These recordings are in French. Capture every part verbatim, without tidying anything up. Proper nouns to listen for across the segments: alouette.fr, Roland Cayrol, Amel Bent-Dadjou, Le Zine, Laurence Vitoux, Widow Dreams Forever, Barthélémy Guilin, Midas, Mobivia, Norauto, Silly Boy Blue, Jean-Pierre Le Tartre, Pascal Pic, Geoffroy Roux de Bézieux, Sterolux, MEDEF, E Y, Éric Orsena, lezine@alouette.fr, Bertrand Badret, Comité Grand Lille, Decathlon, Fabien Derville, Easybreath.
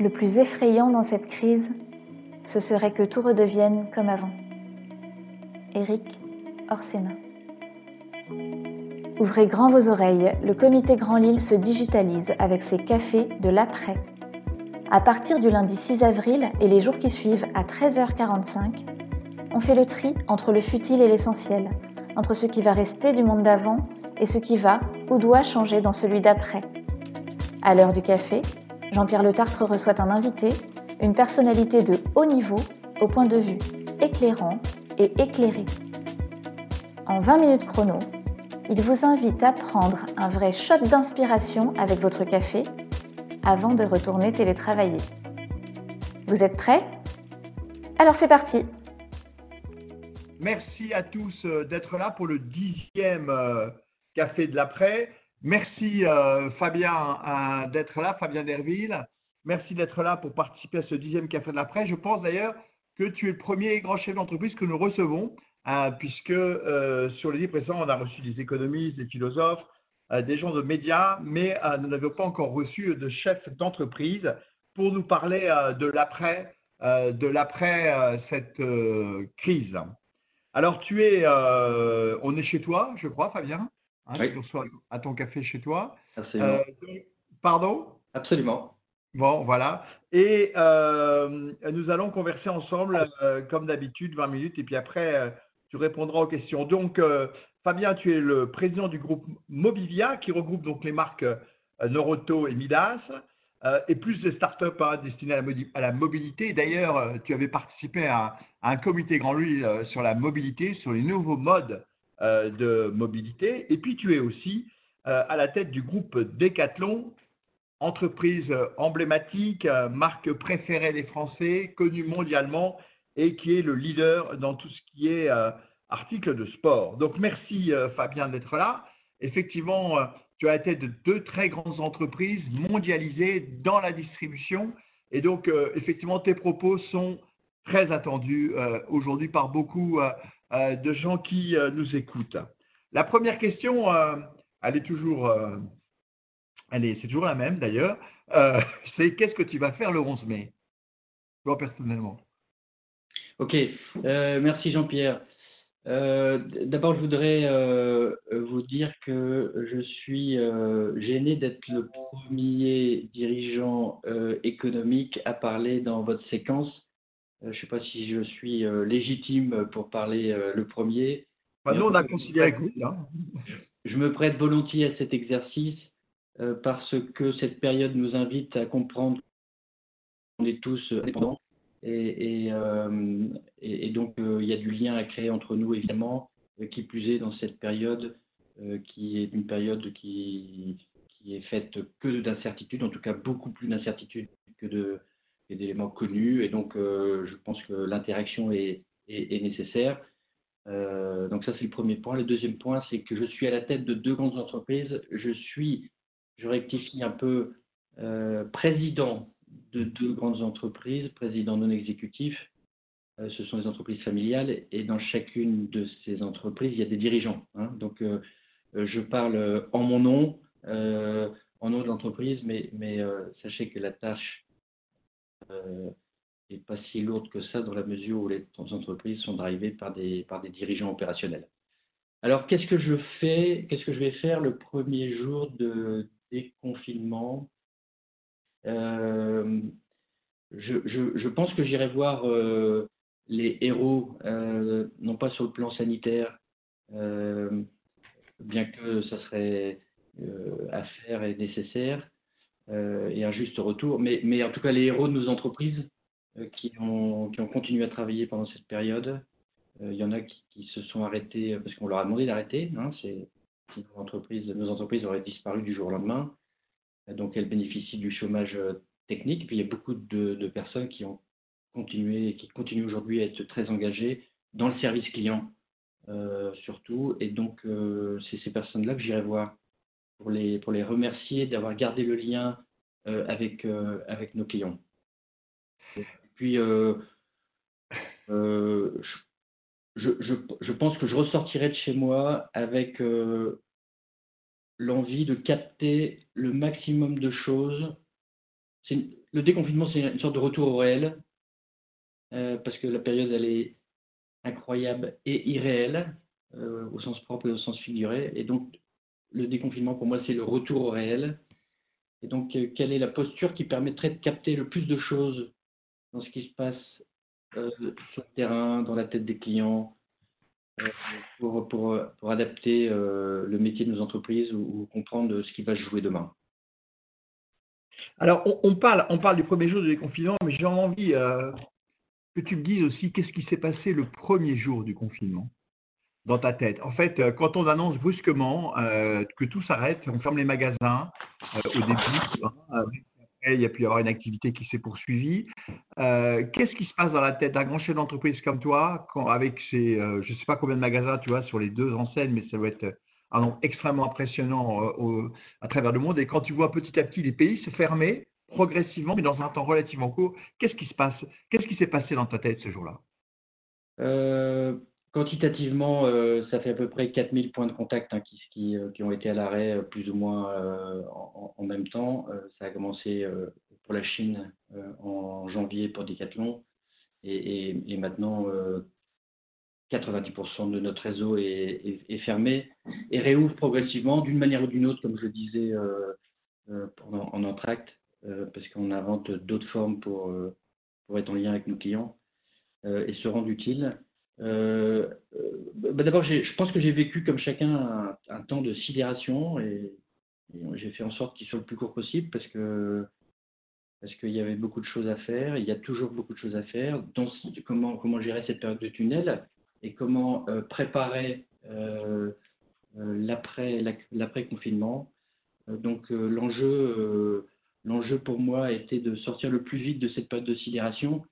Le plus effrayant dans cette crise, ce serait que tout redevienne comme avant. Éric Orsena. Ouvrez grand vos oreilles, le Comité Grand Lille se digitalise avec ses cafés de l'après. À partir du lundi six avril et les jours qui suivent à treize heures quarante-cinq, on fait le tri entre le futile et l'essentiel, entre ce qui va rester du monde d'avant et ce qui va ou doit changer dans celui d'après. À l'heure du café, Jean-Pierre Le Tartre reçoit un invité, une personnalité de haut niveau, au point de vue éclairant et éclairé. En vingt minutes chrono, il vous invite à prendre un vrai shot d'inspiration avec votre café avant de retourner télétravailler. Vous êtes prêts? Alors c'est parti! Merci à tous d'être là pour le dixième Café de l'après. Merci Fabien d'être là, Fabien Derville. Merci d'être là pour participer à ce dixième Café de l'après. Je pense d'ailleurs que tu es le premier grand chef d'entreprise que nous recevons. Euh, puisque euh, sur les dix précédents, on a reçu des économistes, des philosophes, euh, des gens de médias, mais euh, nous n'avions pas encore reçu de chef d'entreprise pour nous parler euh, de l'après euh, de l'après euh, cette euh, crise. Alors, tu es, euh, on est chez toi, je crois, Fabien, hein, oui. Tu reçois à ton café chez toi. Absolument. Euh, pardon ? Absolument. Bon, voilà. Et euh, nous allons converser ensemble, euh, comme d'habitude, vingt minutes, et puis après… Euh, tu répondras aux questions. Donc, euh, Fabien, tu es le président du groupe Mobivia, qui regroupe donc les marques euh, Neuroto et Midas, euh, et plus de startups hein, destinées à la, à la mobilité. D'ailleurs, euh, tu avais participé à, à un comité Grand Lille euh, sur la mobilité, sur les nouveaux modes euh, de mobilité. Et puis, tu es aussi euh, à la tête du groupe Decathlon, entreprise euh, emblématique, euh, marque préférée des Français, connue mondialement, et qui est le leader dans tout ce qui est euh, article de sport. Donc, merci euh, Fabien d'être là. Effectivement, euh, tu as été de deux très grandes entreprises mondialisées dans la distribution. Et donc, euh, effectivement, tes propos sont très attendus euh, aujourd'hui par beaucoup euh, euh, de gens qui euh, nous écoutent. La première question, euh, elle est toujours, euh, elle est, c'est toujours la même d'ailleurs, euh, c'est qu'est-ce que tu vas faire le onze mai, toi personnellement? Ok, euh, merci Jean-Pierre. Euh, D'abord, je voudrais euh, vous dire que je suis euh, gêné d'être le premier dirigeant euh, économique à parler dans votre séquence. Euh, je ne sais pas si je suis euh, légitime pour parler euh, le premier. Bah nous, on a considéré que oui. Je me prête volontiers à cet exercice euh, parce que cette période nous invite à comprendre qu'on est tous indépendants. Et, et, euh, et, et donc, euh, il y a du lien à créer entre nous, évidemment, euh, qui plus est dans cette période euh, qui est une période qui, qui est faite que d'incertitudes, en tout cas beaucoup plus d'incertitudes que d'éléments connus. Et donc, euh, je pense que l'interaction est, est, est nécessaire. Euh, donc, ça, c'est le premier point. Le deuxième point, c'est que je suis à la tête de deux grandes entreprises. Je suis, je rectifie un peu, euh, président de deux grandes entreprises, président non exécutif, euh, ce sont des entreprises familiales, et dans chacune de ces entreprises, il y a des dirigeants. Hein. Donc, euh, je parle en mon nom, euh, en nom de l'entreprise, mais, mais euh, sachez que la tâche euh, n'est pas si lourde que ça, dans la mesure où les entreprises sont drivées par des, par des dirigeants opérationnels. Alors, qu'est-ce que je fais, qu'est-ce que je vais faire le premier jour de déconfinement? Euh, je, je, je pense que j'irai voir euh, les héros, euh, non pas sur le plan sanitaire, euh, bien que ça serait euh, à faire et nécessaire, euh, et un juste retour, mais, mais en tout cas les héros de nos entreprises euh, qui, ont, qui ont continué à travailler pendant cette période. Euh, il y en a qui, qui se sont arrêtés parce qu'on leur a demandé d'arrêter, hein, c'est, si nos entreprises, nos entreprises auraient disparu du jour au lendemain. Donc, elles bénéficient du chômage technique. Et puis, il y a beaucoup de, de personnes qui ont continué, qui continuent aujourd'hui à être très engagées dans le service client, euh, surtout. Et donc, euh, c'est ces personnes-là que j'irai voir pour les, pour les remercier d'avoir gardé le lien euh, avec, euh, avec nos clients. Et puis, euh, euh, je, je, je pense que je ressortirai de chez moi avec… Euh, l'envie de capter le maximum de choses le déconfinement, c'est une sorte de retour au réel, euh, parce que la période, elle est incroyable et irréelle, euh, au sens propre et au sens figuré. Et donc, le déconfinement, pour moi, c'est le retour au réel. Et donc, euh, quelle est la posture qui permettrait de capter le plus de choses dans ce qui se passe euh, sur le terrain, dans la tête des clients, euh, pour, pour, pour adapter euh, le métier de nos entreprises ou, ou comprendre ce qui va jouer demain? Alors, on, on, parle, on parle du premier jour du confinement, mais j'ai envie euh, que tu me dises aussi qu'est-ce qui s'est passé le premier jour du confinement dans ta tête. En fait, quand on annonce brusquement euh, que tout s'arrête, on ferme les magasins euh, au début, hein, après il y a pu y avoir une activité qui s'est poursuivie. Euh, qu'est-ce qui se passe dans la tête d'un grand chef d'entreprise comme toi, quand, avec ses, euh, je ne sais pas combien de magasins tu as sur les deux enseignes, mais ça doit être… un nombre extrêmement impressionnant euh, au, à travers le monde. Et quand tu vois petit à petit les pays se fermer progressivement, mais dans un temps relativement court, qu'est-ce qui se passe? Qu'est-ce qui s'est passé dans ta tête ce jour-là? euh, Quantitativement, euh, ça fait à peu près quatre mille points de contact hein, qui, qui, euh, qui ont été à l'arrêt euh, plus ou moins euh, en, en même temps. Euh, ça a commencé euh, pour la Chine euh, en janvier pour Decathlon. Et, et, et maintenant… Euh, quatre-vingt-dix pour cent de notre réseau est, est, est fermé et réouvre progressivement d'une manière ou d'une autre, comme je le disais euh, euh, en, en entracte, euh, parce qu'on invente d'autres formes pour, euh, pour être en lien avec nos clients euh, et se rendre utile. Euh, euh, bah d'abord, je pense que j'ai vécu comme chacun un, un temps de sidération et, et j'ai fait en sorte qu'il soit le plus court possible parce que parce qu'il y avait beaucoup de choses à faire, il y a toujours beaucoup de choses à faire, dont comment, comment gérer cette période de tunnel. Et comment euh, préparer euh, euh, l'après-confinement. Euh, donc euh, l'enjeu euh, l'enjeu pour moi était de sortir le plus vite de cette période de sidération.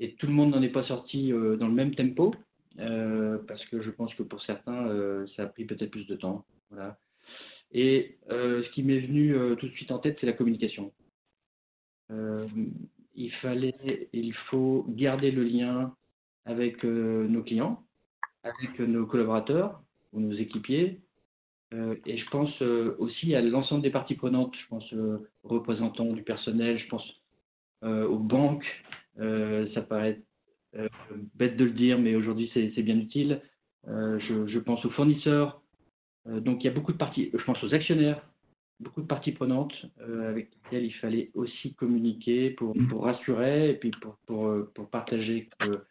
Et tout le monde n'en est pas sorti euh, dans le même tempo, euh, parce que je pense que pour certains, euh, ça a pris peut-être plus de temps. Voilà. Et euh, ce qui m'est venu euh, tout de suite en tête, c'est la communication. Euh, il fallait, il faut garder le lien avec euh, nos clients, avec nos collaborateurs ou nos équipiers, euh, et je pense euh, aussi à l'ensemble des parties prenantes, je pense euh, aux représentants du personnel, je pense euh, aux banques, euh, ça paraît euh, bête de le dire, mais aujourd'hui c'est bien utile, euh, je, je pense aux fournisseurs, euh, donc il y a beaucoup de parties, je pense aux actionnaires, beaucoup de parties prenantes euh, avec lesquelles il fallait aussi communiquer pour, pour rassurer et puis pour, pour, pour partager que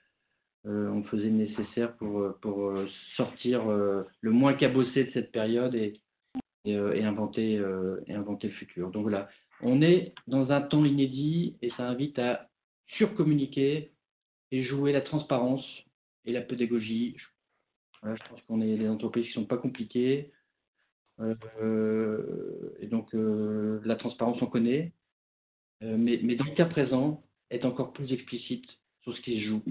Euh, on faisait le nécessaire pour, pour sortir euh, le moins cabossé de cette période et, et, euh, et, inventer, euh, et inventer le futur. Donc voilà, on est dans un temps inédit et ça invite à surcommuniquer et jouer la transparence et la pédagogie. Voilà, je pense qu'on est des entreprises qui ne sont pas compliquées. Euh, et donc euh, la transparence, on connaît. Euh, mais, mais dans le cas présent, être encore plus explicite sur ce qui se joue.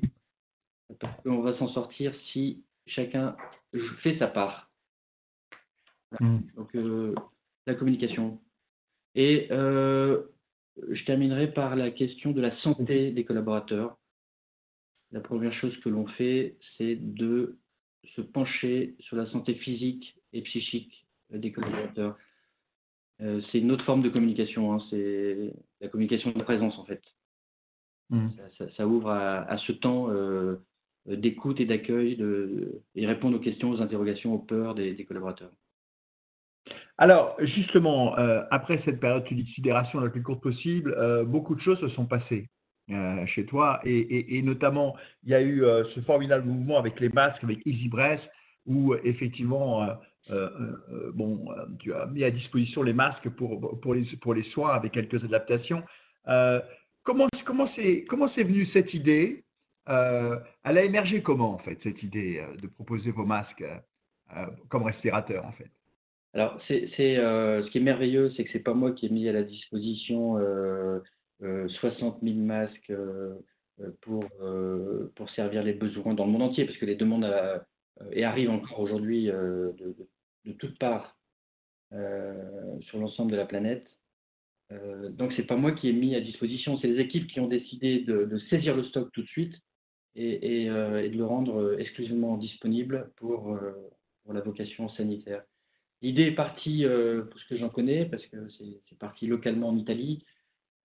Parce qu'on va s'en sortir si chacun fait sa part. Voilà. Donc, euh, la communication. Et euh, je terminerai par la question de la santé des collaborateurs. La première chose que l'on fait, c'est de se pencher sur la santé physique et psychique des collaborateurs. Euh, c'est une autre forme de communication, hein. C'est la communication de la présence, en fait. Mmh. Ça, ça, ça ouvre à, à ce temps euh, d'écoute et d'accueil et répondre aux questions, aux interrogations, aux peurs des, des collaborateurs. Alors, justement, euh, après cette période de sidération la plus courte possible, euh, beaucoup de choses se sont passées euh, chez toi et, et, et notamment, il y a eu euh, ce formidable mouvement avec les masques, avec Easybreath, où effectivement, euh, euh, euh, bon, tu as mis à disposition les masques pour, pour, les, pour les soins avec quelques adaptations. Euh, Comment, comment c'est comment c'est venu cette idée? euh, Elle a émergé comment, en fait, cette idée euh, de proposer vos masques euh, comme respirateurs, en fait? Alors, c'est, c'est, euh, ce qui est merveilleux, c'est que ce n'est pas moi qui ai mis à la disposition euh, euh, soixante mille masques euh, pour, euh, pour servir les besoins dans le monde entier, parce que les demandes à, et arrivent encore aujourd'hui euh, de, de, de toutes parts euh, sur l'ensemble de la planète. Euh, donc, ce n'est pas moi qui ai mis à disposition, c'est les équipes qui ont décidé de, de saisir le stock tout de suite et, et, euh, et de le rendre exclusivement disponible pour, euh, pour la vocation sanitaire. L'idée est partie, euh, pour ce que j'en connais, parce que c'est parti localement en Italie,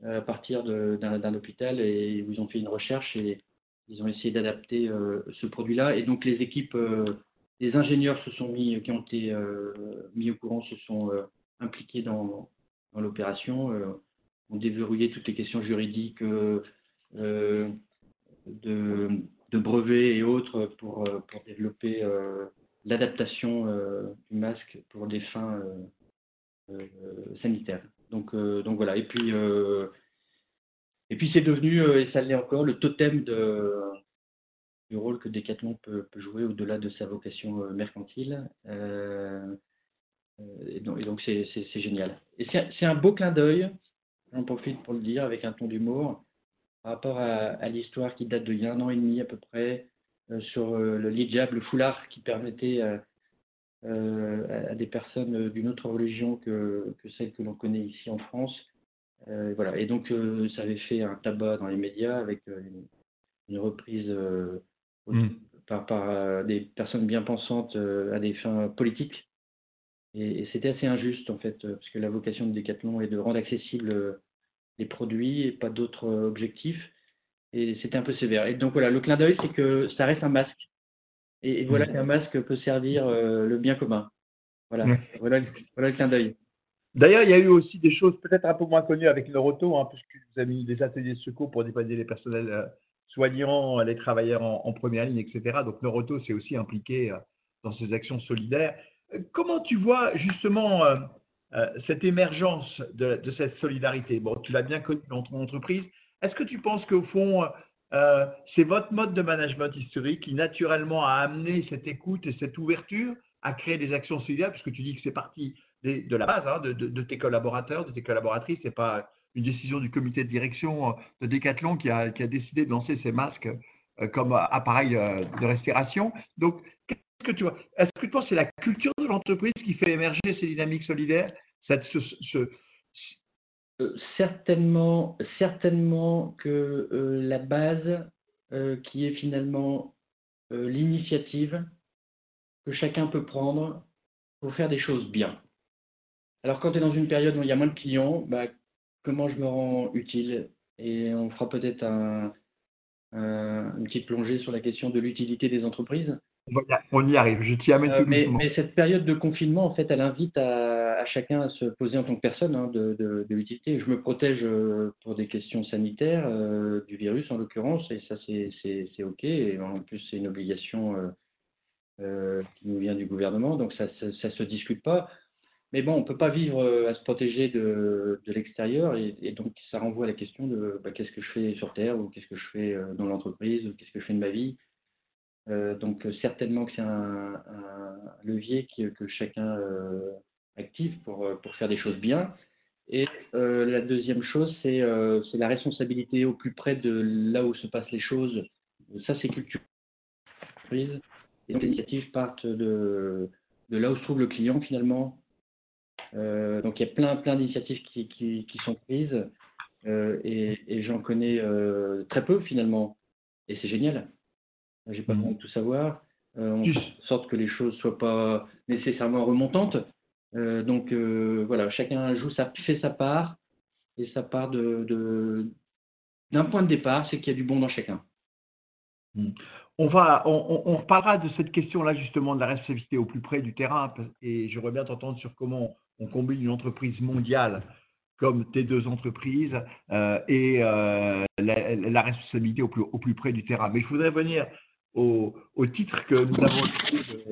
à partir d'un hôpital et ils ont fait une recherche et ils ont essayé d'adapter euh, ce produit-là. Et donc les équipes, euh, les ingénieurs se sont mis, qui ont été euh, mis au courant, se sont euh, impliqués dans, dans l'opération, euh, ont déverrouillé toutes les questions juridiques euh, euh, de, de brevets et autres pour, pour développer euh, l'adaptation euh, du masque pour des fins euh, euh, sanitaires. Donc, euh, donc voilà. Et puis, euh, et puis c'est devenu, euh, et ça l'est encore, le totem de, du rôle que Decathlon peut, peut jouer au-delà de sa vocation euh, mercantile. Euh, et donc c'est génial. Et c'est un beau clin d'œil, j'en profite pour le dire, avec un ton d'humour, par rapport à, à l'histoire qui date d'il y a un an et demi à peu près, euh, sur euh, le hijab, le foulard qui permettait... Euh, Euh, à des personnes d'une autre religion que, que celle que l'on connaît ici en France. Euh, voilà. Et donc, euh, ça avait fait un tabac dans les médias avec euh, une, une reprise euh, mmh. par, par euh, des personnes bien pensantes euh, à des fins politiques. Et, et c'était assez injuste, en fait, euh, parce que la vocation de Decathlon est de rendre accessibles euh, les produits et pas d'autres euh, objectifs. Et c'était un peu sévère. Et donc, voilà, le clin d'œil, c'est que ça reste un masque. Et, et voilà qu'un masque peut servir euh, le bien commun. Voilà, mmh. voilà, voilà le clin d'œil. D'ailleurs, il y a eu aussi des choses peut-être un peu moins connues avec Neuroto, hein, puisque vous avez eu des ateliers de secours pour dépasser les personnels euh, soignants, les travailleurs en, en première ligne, et cetera. Donc, Neuroto s'est aussi impliqué euh, dans ces actions solidaires. Euh, comment tu vois justement euh, euh, cette émergence de, de cette solidarité? Bon, tu l'as bien connue dans ton entreprise. Est-ce que tu penses qu'au fond… Euh, Euh, c'est votre mode de management historique qui naturellement a amené cette écoute et cette ouverture à créer des actions solidaires, puisque tu dis que c'est parti des, de la base, hein, de, de, de tes collaborateurs, de tes collaboratrices. Ce n'est pas une décision du comité de direction de Decathlon qui a, qui a décidé de lancer ces masques euh, comme appareil euh, de restauration. Donc, qu'est-ce que tu vois? Est-ce que tu penses que c'est la culture de l'entreprise qui fait émerger ces dynamiques solidaires, cette, ce, ce, Euh, certainement, certainement que euh, la base euh, qui est finalement euh, l'initiative que chacun peut prendre pour faire des choses bien. Alors quand tu es dans une période où il y a moins de clients, bah, comment je me rends utile? Et on fera peut-être un, un, une petite plongée sur la question de l'utilité des entreprises. On y arrive, je t'y amène euh, tout mais, doucement. Mais cette période de confinement, en fait, elle invite à, à chacun à se poser en tant que personne hein, de, de, de l'utilité. Je me protège pour des questions sanitaires, euh, du virus en l'occurrence, et ça, c'est OK. Et en plus, c'est une obligation euh, euh, qui nous vient du gouvernement, donc ça ne se discute pas. Mais bon, on ne peut pas vivre à se protéger de, de l'extérieur, et, et donc ça renvoie à la question de bah, qu'est-ce que je fais sur Terre, ou qu'est-ce que je fais dans l'entreprise, ou qu'est-ce que je fais de ma vie. Euh, donc euh, certainement que c'est un, un levier qui, que chacun euh, active pour, pour faire des choses bien. Et euh, la deuxième chose, c'est euh, la responsabilité au plus près de là où se passent les choses. Ça, c'est culturel. Les initiatives partent de, de là où se trouve le client, finalement. Euh, donc il y a plein, plein d'initiatives qui, qui, qui sont prises euh, et, et j'en connais euh, très peu, finalement. Et c'est génial. J'ai pas besoin de tout savoir, euh, on fait en sorte que les choses soient pas nécessairement remontantes. Euh, donc euh, voilà, chacun joue sa, fait sa part, et sa part de, de, d'un point de départ, c'est qu'il y a du bon dans chacun. On va, on, on, on reparlera de cette question-là justement de la responsabilité au plus près du terrain, et j'aimerais bien t'entendre sur comment on combine une entreprise mondiale comme tes deux entreprises euh, et euh, la, la responsabilité au plus, au plus près du terrain. Mais je voudrais venir Au, au titre que nous avons essayé de,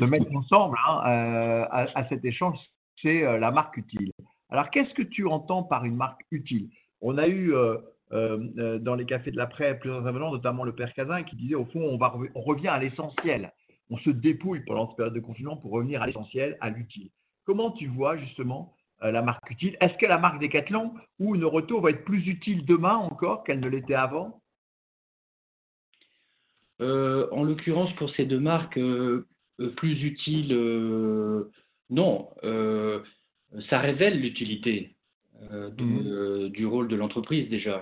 de mettre ensemble hein, euh, à, à cet échange, c'est euh, la marque utile. Alors, qu'est-ce que tu entends par une marque utile? On a eu euh, euh, dans les cafés de l'après plusieurs intervenants, notamment le père Cazin, qui disait au fond, on, va, on revient à l'essentiel. On se dépouille pendant cette période de confinement pour revenir à l'essentiel, à l'utile. Comment tu vois justement euh, la marque utile? Est-ce que la marque Decathlon ou Neuroto va être plus utile demain encore qu'elle ne l'était avant? Euh, en l'occurrence, pour ces deux marques, euh, plus utiles, euh, non, euh, ça révèle l'utilité euh, mmh. euh, du rôle de l'entreprise déjà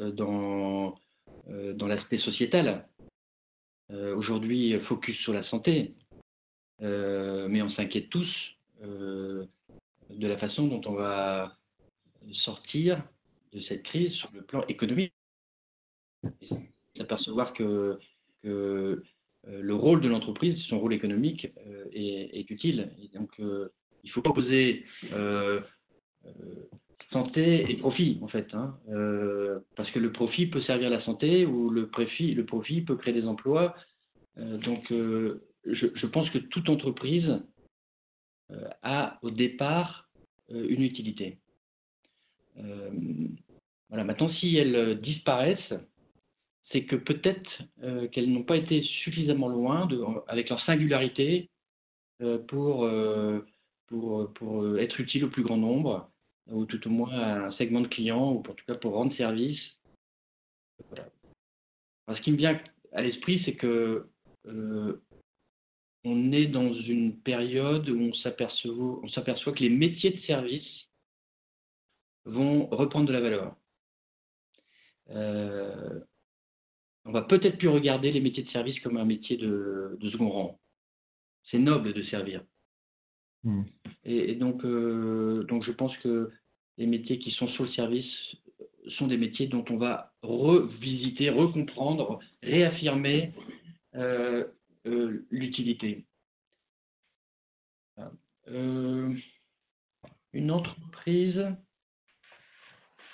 euh, dans, euh, dans l'aspect sociétal. Euh, aujourd'hui, focus sur la santé, euh, mais on s'inquiète tous euh, de la façon dont on va sortir de cette crise sur le plan économique. S'apercevoir que, que le rôle de l'entreprise, son rôle économique, euh, est, est utile. Et donc, euh, il faut opposer euh, euh, santé et profit, en fait, hein, euh, parce que le profit peut servir la santé ou le profit, le profit peut créer des emplois. Euh, donc, euh, je, je pense que toute entreprise euh, a au départ euh, une utilité. Euh, voilà. Maintenant, si elles disparaissent, c'est que peut-être euh, qu'elles n'ont pas été suffisamment loin de, avec leur singularité euh, pour, euh, pour, pour être utile au plus grand nombre, ou tout au moins à un segment de clients, ou pour, en tout cas pour rendre service. Voilà. Alors, ce qui me vient à l'esprit, c'est que euh, on est dans une période où on s'aperçoit, on s'aperçoit que les métiers de service vont reprendre de la valeur. Euh, On va peut-être plus regarder les métiers de service comme un métier de, de second rang. C'est noble de servir. Mmh. Et, et donc, euh, donc, je pense que les métiers qui sont sur le service sont des métiers dont on va revisiter, recomprendre, réaffirmer euh, euh, l'utilité. Euh, une entreprise...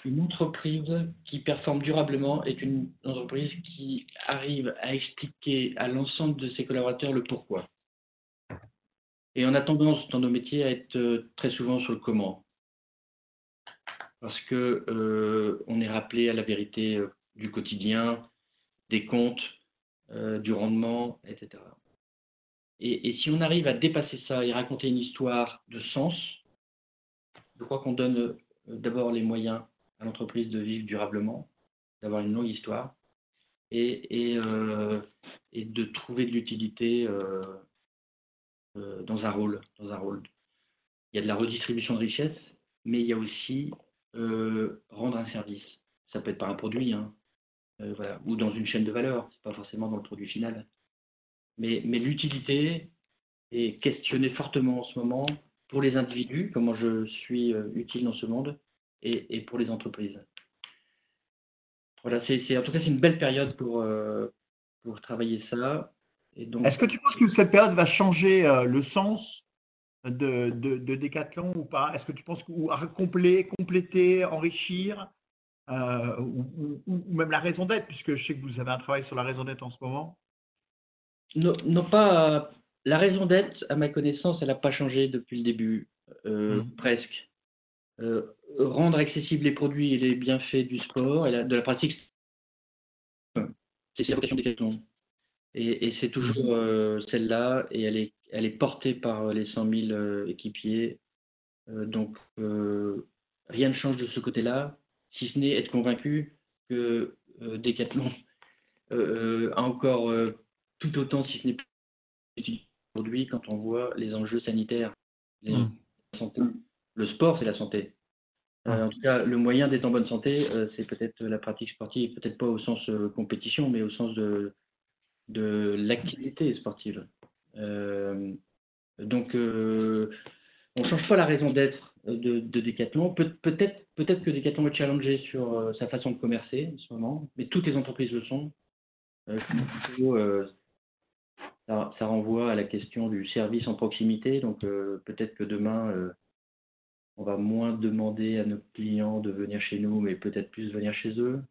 Une entreprise qui performe durablement est une entreprise qui arrive à expliquer à l'ensemble de ses collaborateurs le pourquoi. Et on a tendance dans nos métiers à être très souvent sur le comment. Parce que euh, on est rappelé à la vérité du quotidien, des comptes, euh, du rendement, et cetera. Et, et si on arrive à dépasser ça et raconter une histoire de sens, je crois qu'on donne d'abord les moyens à l'entreprise de vivre durablement, d'avoir une longue histoire et, et, euh, et de trouver de l'utilité euh, euh, dans un rôle, dans un rôle. Il y a de la redistribution de richesses, mais il y a aussi euh, rendre un service. Ça peut être par un produit, hein, euh, voilà, ou dans une chaîne de valeur, c'est pas forcément dans le produit final. Mais, mais l'utilité est questionnée fortement en ce moment pour les individus, comment je suis euh, utile dans ce monde, Et, et pour les entreprises. Voilà, c'est, c'est, en tout cas, c'est une belle période pour, euh, pour travailler ça. Et donc, est-ce que tu penses que cette période va changer euh, le sens de, de, de Decathlon ou pas? Est-ce que tu penses ou à compléter, compléter, enrichir euh, ou, ou, ou même la raison d'être, puisque je sais que vous avez un travail sur la raison d'être en ce moment? Non, non pas. Euh, la raison d'être, à ma connaissance, elle n'a pas changé depuis le début, euh, mmh. presque. Euh, rendre accessibles les produits et les bienfaits du sport et la, de la pratique, c'est la vocation des questions. Et, et c'est toujours euh, celle-là, et elle est, elle est portée par les cent mille euh, équipiers. Euh, donc, euh, rien ne change de ce côté-là, si ce n'est être convaincu que euh, Decathlon euh, a encore euh, tout autant, si ce n'est plus aujourd'hui, quand on voit les enjeux sanitaires, les enjeux de santé. Le sport, c'est la santé. Euh, en tout cas, le moyen d'être en bonne santé, euh, c'est peut-être la pratique sportive, peut-être pas au sens euh, compétition, mais au sens de, de l'activité sportive. Euh, donc, euh, on ne change pas la raison d'être de, de Decathlon. Pe- peut-être, peut-être que Decathlon est challengé sur euh, sa façon de commercer en ce moment, mais toutes les entreprises le sont. Euh, plutôt, euh, ça, ça renvoie à la question du service en proximité, donc euh, peut-être que demain... Euh, on va moins demander à nos clients de venir chez nous, mais peut-être plus venir chez eux.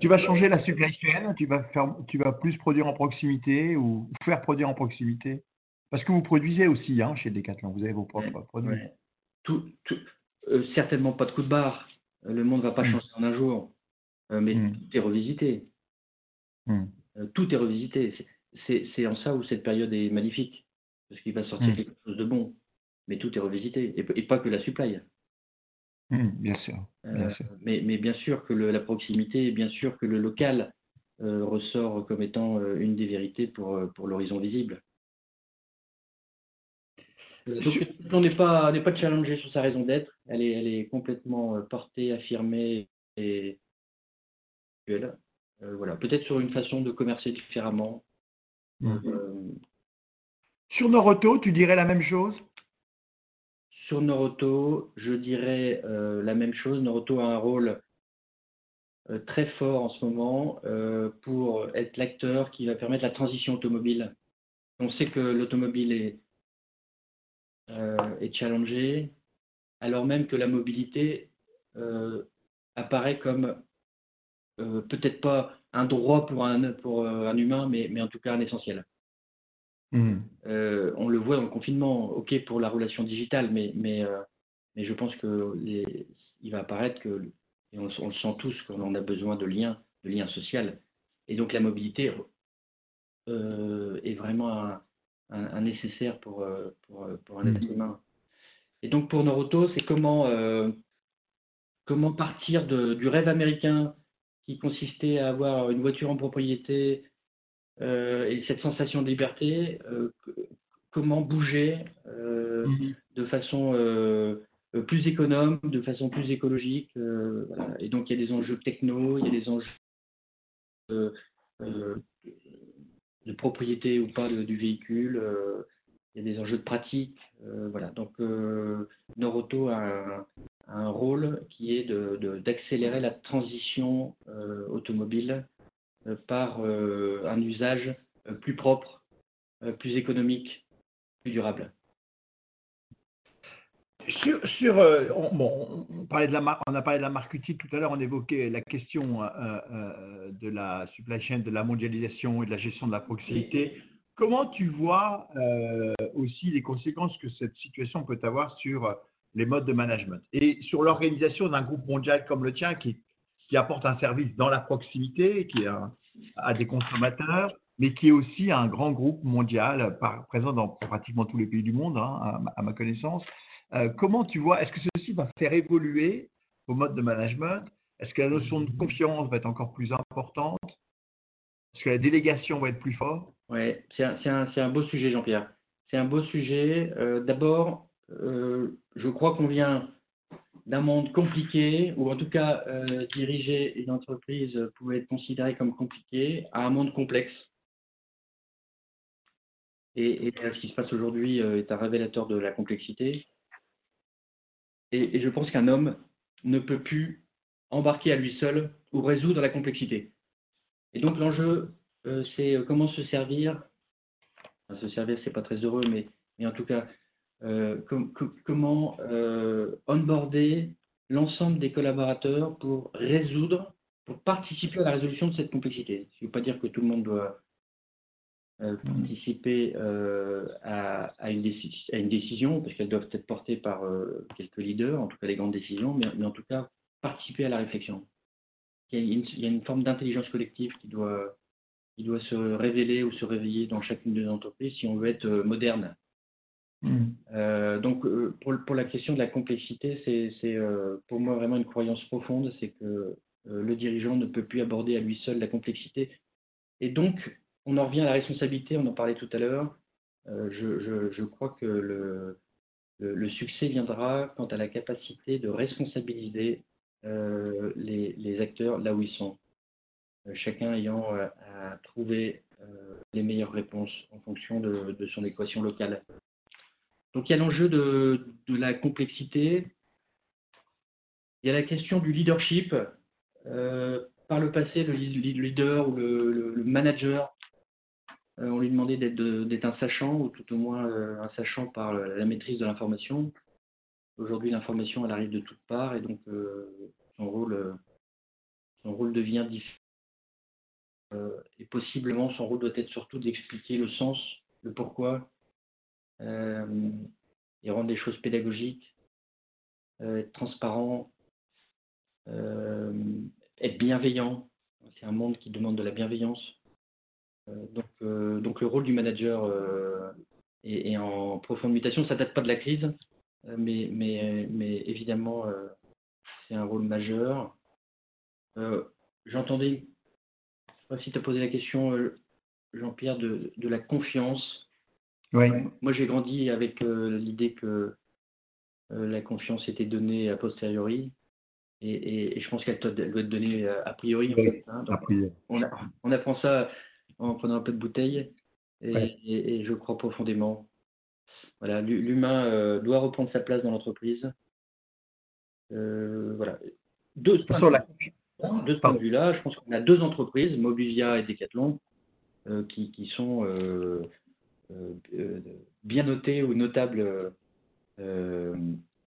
Tu vas changer la supply chain, tu vas faire, tu vas plus produire en proximité ou faire produire en proximité, parce que vous produisez aussi, hein, chez Decathlon, vous avez vos propres ouais, produits. Ouais. Tout, tout, euh, certainement pas de coup de barre. Le monde ne va pas mmh. changer en un jour, euh, mais mmh. tout est revisité. Mmh. Euh, tout est revisité. C'est, c'est, c'est en ça où cette période est magnifique, parce qu'il va sortir mmh. quelque chose de bon. Mais tout est revisité, et pas que la supply. Mmh, bien sûr. Bien sûr. Euh, mais, mais bien sûr que le, la proximité, bien sûr que le local euh, ressort comme étant euh, une des vérités pour, pour l'horizon visible. Euh, donc, on n'est pas, pas challengé sur sa raison d'être, elle est, elle est complètement portée, affirmée et actuelle. Euh, voilà. Peut-être sur une façon de commercer différemment. Mmh. Euh, sur Neuroto, tu dirais la même chose ? Sur Neuroto, je dirais euh, la même chose. Neuroto a un rôle euh, très fort en ce moment euh, pour être l'acteur qui va permettre la transition automobile. On sait que l'automobile est, euh, est challengée, alors même que la mobilité euh, apparaît comme euh, peut-être pas un droit pour un, pour un humain, mais, mais en tout cas un essentiel. Mmh. Euh, on le voit dans le confinement, ok pour la relation digitale, mais, mais, euh, mais je pense qu'il va apparaître que, et on, on le sent tous, qu'on en a besoin de liens, de liens sociaux. Et donc la mobilité euh, est vraiment un, un, un nécessaire pour, pour, pour un mmh. être humain. Et donc pour Norauto, c'est comment, euh, comment partir de, du rêve américain qui consistait à avoir une voiture en propriété euh, et cette sensation de liberté, euh, comment bouger euh, mm-hmm. de façon euh, plus économe, de façon plus écologique. Euh, voilà. Et donc, il y a des enjeux techno, il y a des enjeux de, euh, de propriété ou pas de, du véhicule, euh, il y a des enjeux de pratique. Euh, voilà. Donc, euh, Norauto a un... un rôle qui est de, de, d'accélérer la transition euh, automobile euh, par euh, un usage euh, plus propre, euh, plus économique, plus durable. Sur, sur euh, on, bon, on, parlait de la mar- on a parlé de la marque utile tout à l'heure, on évoquait la question euh, euh, de la supply chain, de la mondialisation et de la gestion de la proximité. Oui. Comment tu vois euh, aussi les conséquences que cette situation peut avoir sur les modes de management et sur l'organisation d'un groupe mondial comme le tien qui, qui apporte un service dans la proximité, qui est un, à des consommateurs, mais qui est aussi un grand groupe mondial par, présent dans pratiquement tous les pays du monde, hein, à, à ma connaissance. Euh, comment tu vois, est-ce que ceci va faire évoluer au mode de management? Est-ce que la notion de confiance va être encore plus importante? Est-ce que la délégation va être plus forte? Oui, c'est un, c'est un, c'est un beau sujet, Jean-Pierre. C'est un beau sujet. Euh, d'abord, Euh, je crois qu'on vient d'un monde compliqué, ou en tout cas euh, diriger une entreprise pouvait être considéré comme compliqué, à un monde complexe. Et, et ce qui se passe aujourd'hui est un révélateur de la complexité. Et, et je pense qu'un homme ne peut plus embarquer à lui seul ou résoudre la complexité. Et donc l'enjeu, euh, c'est comment se servir. Enfin, se servir, c'est pas très heureux, mais, mais en tout cas. Euh, com- com- comment euh, onboarder l'ensemble des collaborateurs pour résoudre, pour participer à la résolution de cette complexité. Je ne veux pas dire que tout le monde doit euh, participer euh, à, à, une déci- à une décision, parce qu'elles doivent être portées par euh, quelques leaders, en tout cas les grandes décisions, mais, mais en tout cas participer à la réflexion. Il y a une, il y a une forme d'intelligence collective qui doit, qui doit se révéler ou se réveiller dans chacune des entreprises si on veut être euh, moderne. Mmh. Euh, donc euh, pour, pour la question de la complexité, c'est, c'est euh, pour moi vraiment une croyance profonde, c'est que euh, le dirigeant ne peut plus aborder à lui seul la complexité. Et donc on en revient à la responsabilité, on en parlait tout à l'heure. Euh, je, je, je crois que le, le, le succès viendra quant à la capacité de responsabiliser euh, les, les acteurs là où ils sont, euh, chacun ayant euh, à trouver euh, les meilleures réponses en fonction de, de son équation locale. Donc il y a l'enjeu de, de la complexité, il y a la question du leadership. Euh, par le passé, le leader ou le, le, le manager, euh, on lui demandait d'être, de, d'être un sachant, ou tout au moins euh, un sachant par la maîtrise de l'information. Aujourd'hui, l'information, elle arrive de toutes parts, et donc euh, son, rôle, euh, son rôle devient différent. Euh, et possiblement, son rôle doit être surtout d'expliquer le sens, le pourquoi, Euh, et rendre les choses pédagogiques, euh, être transparent, euh, être bienveillant. C'est un monde qui demande de la bienveillance. Euh, donc, euh, donc le rôle du manager euh, est, est en profonde mutation. Ça ne date pas de la crise, mais, mais, mais évidemment, euh, c'est un rôle majeur. Euh, j'entendais, je ne sais pas si tu as posé la question, euh, Jean-Pierre, de, de la confiance. Oui. Moi, j'ai grandi avec euh, l'idée que euh, la confiance était donnée a posteriori, et, et, et je pense qu'elle doit être donnée a priori. Oui. En fait, hein. Donc, on, a, on apprend ça en prenant un peu de bouteille, et, oui. et, et je crois profondément. Voilà, l'humain euh, doit reprendre sa place dans l'entreprise. Euh, voilà. De ce point de, de, de, de vue-là, je pense qu'on a deux entreprises, Mobivia et Decathlon, euh, qui, qui sont euh, euh, bien notées ou notables euh,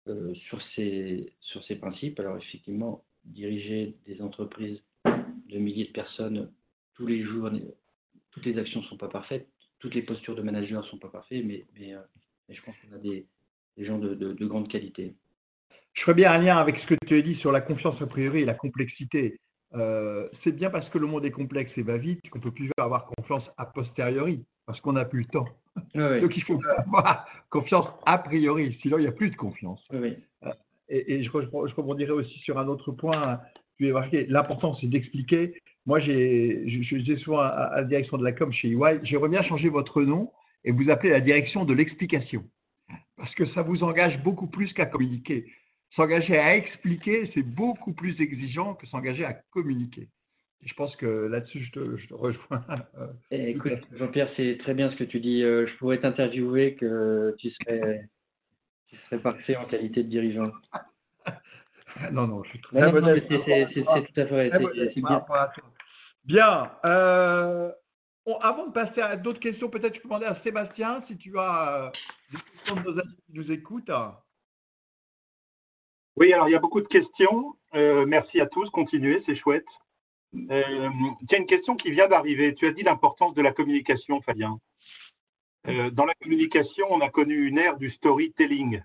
euh, sur, ces, sur ces principes. Alors effectivement, diriger des entreprises de milliers de personnes tous les jours, toutes les actions ne sont pas parfaites, toutes les postures de manager ne sont pas parfaites, mais, mais, euh, mais je pense qu'on a des, des gens de, de, de grande qualité. Je ferais bien un lien avec ce que tu as dit sur la confiance a priori et la complexité. Euh, c'est bien parce que le monde est complexe et va vite qu'on ne peut plus avoir confiance a posteriori, parce qu'on n'a plus le temps. Oui. Donc il faut avoir confiance a priori, sinon il n'y a plus de confiance. Oui. Euh, et et je, je rebondirai aussi sur un autre point. Tu as marqué, l'important c'est d'expliquer. Moi, j'ai, je disais souvent à, à la direction de la com chez E Y, j'aimerais bien changer votre nom et vous appeler la direction de l'explication, parce que ça vous engage beaucoup plus qu'à communiquer. S'engager à expliquer, c'est beaucoup plus exigeant que s'engager à communiquer. Je pense que là-dessus, je te, je te rejoins. Eh, écoute, Jean-Pierre, c'est très bien ce que tu dis. Je pourrais t'interviewer que tu serais, tu serais parfait en qualité de dirigeant. Non, non, je suis très non, bon. Non, c'est, c'est, c'est, c'est tout à fait vrai. C'est, c'est bien. Bien. Euh, on, avant de passer à d'autres questions, peut-être je peux demander à Sébastien si tu as des questions de nos amis qui nous écoutent. Oui, alors il y a beaucoup de questions. Euh, merci à tous. Continuez, c'est chouette. Euh, il y a une question qui vient d'arriver. Tu as dit l'importance de la communication, Fabien. Euh, dans la communication, on a connu une ère du storytelling.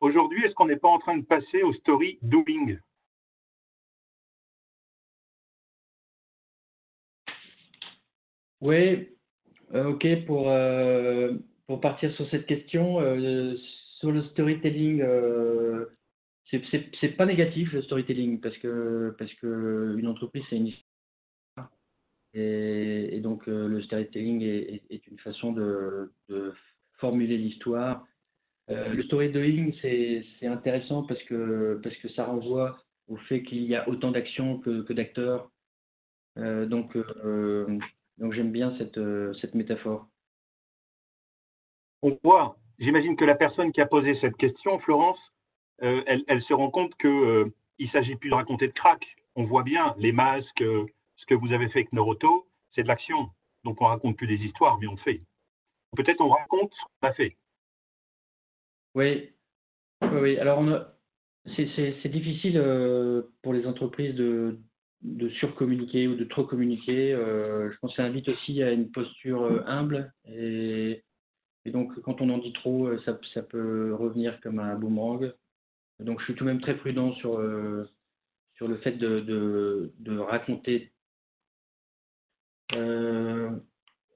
Aujourd'hui, est-ce qu'on n'est pas en train de passer au story doing? Oui, euh, ok, pour, euh, pour partir sur cette question, euh, sur le storytelling, euh, c'est, c'est, c'est pas négatif le storytelling parce que parce que une entreprise c'est une histoire et, et donc euh, le storytelling est, est, est une façon de, de formuler l'histoire. Euh, le storytelling c'est, c'est intéressant parce que parce que ça renvoie au fait qu'il y a autant d'actions que, que d'acteurs. Euh, donc euh, donc j'aime bien cette cette métaphore. On voit. J'imagine que la personne qui a posé cette question, Florence, euh, elle, elle se rend compte qu'il euh, ne s'agit plus de raconter de crack. On voit bien les masques, euh, ce que vous avez fait avec Neuroto, c'est de l'action. Donc, on ne raconte plus des histoires, mais on le fait. Peut-être on raconte ce qu'on a fait. Oui. oui, oui. Alors, on a... c'est, c'est, c'est difficile euh, pour les entreprises de, de surcommuniquer ou de trop communiquer. Euh, je pense que ça invite aussi à une posture euh, humble et... Et donc, quand on en dit trop, ça, ça peut revenir comme un boomerang. Donc, je suis tout de même très prudent sur, euh, sur le fait de, de, de raconter. Euh,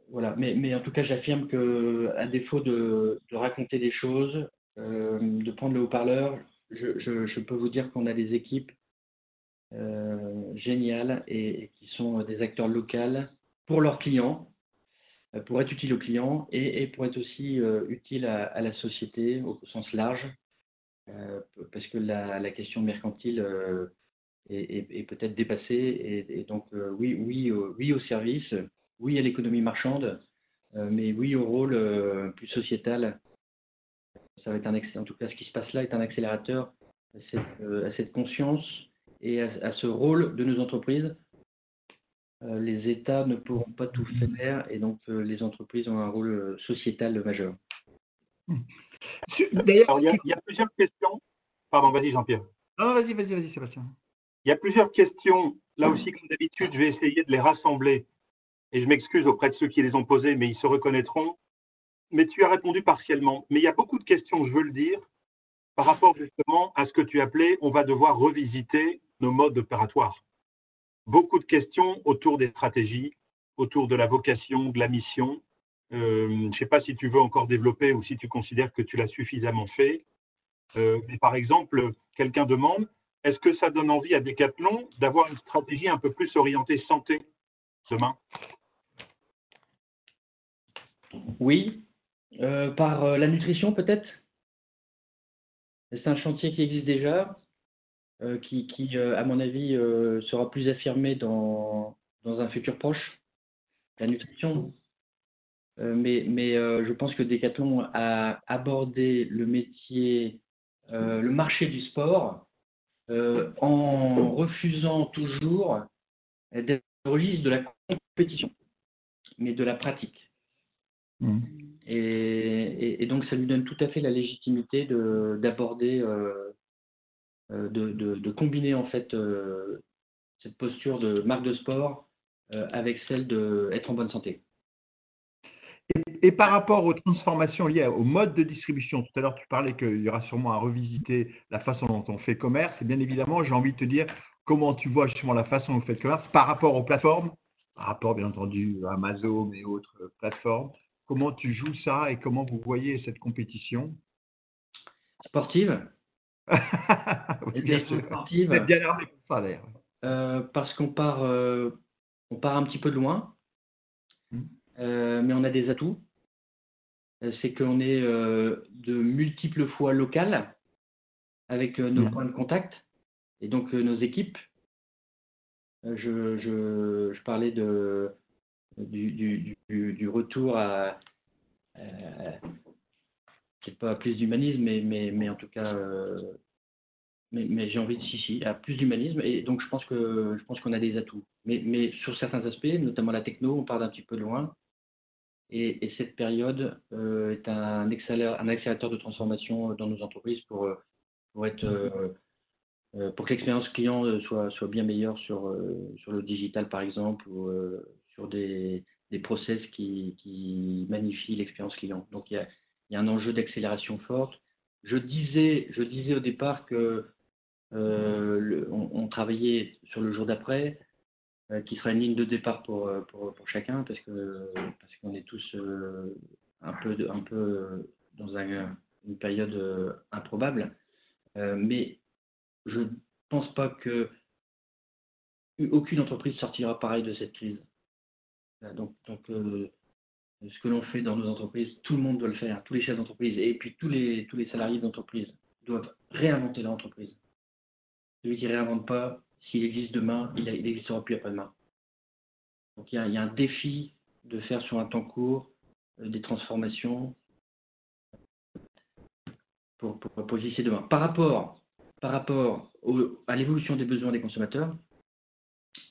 voilà. Mais, mais en tout cas, j'affirme qu'à défaut de, de raconter des choses, euh, de prendre le haut-parleur, je, je, je peux vous dire qu'on a des équipes euh, géniales et, et qui sont des acteurs locaux pour leurs clients, pour être utile aux clients et, et pour être aussi euh, utile à, à la société au, au sens large, euh, parce que la, la question mercantile euh, est, est, est peut-être dépassée et, et donc euh, oui, oui, euh, oui au service, oui à l'économie marchande, euh, mais oui au rôle euh, plus sociétal. Ça va être un en tout cas ce qui se passe là est un accélérateur à cette, euh, à cette conscience et à, à ce rôle de nos entreprises. Euh, les États ne pourront pas tout faire et donc euh, les entreprises ont un rôle euh, sociétal majeur. Alors, il, y a, il y a plusieurs questions. Pardon, vas-y Jean-Pierre. Non, vas-y, vas-y, vas-y Sébastien. Il y a plusieurs questions. Là aussi, comme d'habitude, je vais essayer de les rassembler et je m'excuse auprès de ceux qui les ont posées, mais ils se reconnaîtront. Mais tu as répondu partiellement. Mais il y a beaucoup de questions, je veux le dire, par rapport justement à ce que tu appelais, on va devoir revisiter nos modes opératoires. Beaucoup de questions autour des stratégies, autour de la vocation, de la mission. Euh, je ne sais pas si tu veux encore développer ou si tu considères que tu l'as suffisamment fait. Euh, mais par exemple, quelqu'un demande, est-ce que ça donne envie à Decathlon d'avoir une stratégie un peu plus orientée santé demain? Oui, euh, par euh, la nutrition peut-être. C'est un chantier qui existe déjà. Euh, qui, qui euh, à mon avis, euh, sera plus affirmé dans, dans un futur proche. La nutrition, Euh, mais mais euh, je pense que Decathlon a abordé le métier, euh, le marché du sport, euh, en refusant toujours d'être registre de la compétition, mais de la pratique. Mmh. Et, et, et donc, ça lui donne tout à fait la légitimité d'aborder, euh, de, de, de combiner en fait euh, cette posture de marque de sport euh, avec celle d'être en bonne santé. Et, et par rapport aux transformations liées au mode de distribution, tout à l'heure, tu parlais qu'il y aura sûrement à revisiter la façon dont on fait commerce. Et bien évidemment, j'ai envie de te dire comment tu vois justement la façon dont vous faites commerce par rapport aux plateformes, par rapport bien entendu à Amazon et autres plateformes. Comment tu joues ça et comment vous voyez cette compétition sportive? Oui, bien sûr. Sportive. Vous êtes bien armé pour ça d'ailleurs. Euh, parce qu'on part, euh, on part un petit peu de loin, mmh. euh, mais on a des atouts. C'est qu'on est euh, de multiples fois local avec euh, nos mmh. points de contact et donc euh, nos équipes. Euh, je, je, je parlais de Du, du, du, du retour à, à peut-être pas à plus d'humanisme, mais, mais, mais en tout cas, euh, mais, mais j'ai envie de si, si, à plus d'humanisme. Et donc, je pense que je pense qu'on a des atouts. Mais, mais sur certains aspects, notamment la techno, on part d'un petit peu loin. Et, et cette période euh, est un accélérateur, un accélérateur de transformation dans nos entreprises pour, pour, être, euh, pour que l'expérience client soit, soit bien meilleure sur, euh, sur le digital, par exemple, ou euh, sur des, des process qui, qui magnifient l'expérience client. Donc, il y a, il y a un enjeu d'accélération forte. Je disais, je disais au départ que euh, le, on, on travaillait sur le jour d'après, euh, qui sera une ligne de départ pour, pour, pour chacun, parce que parce qu'on est tous euh, un, peu de, un peu dans un, une période euh, improbable. Euh, mais je ne pense pas que aucune entreprise sortira pareil de cette crise. Donc, donc euh, ce que l'on fait dans nos entreprises, tout le monde doit le faire, tous les chefs d'entreprise et puis tous les, tous les salariés d'entreprise doivent réinventer leur entreprise. Celui qui ne réinvente pas, s'il existe demain, il n'existera plus après-demain. Donc il y, y a un défi de faire sur un temps court euh, des transformations pour, pour, pour exister demain. Par rapport, par rapport au, à l'évolution des besoins des consommateurs,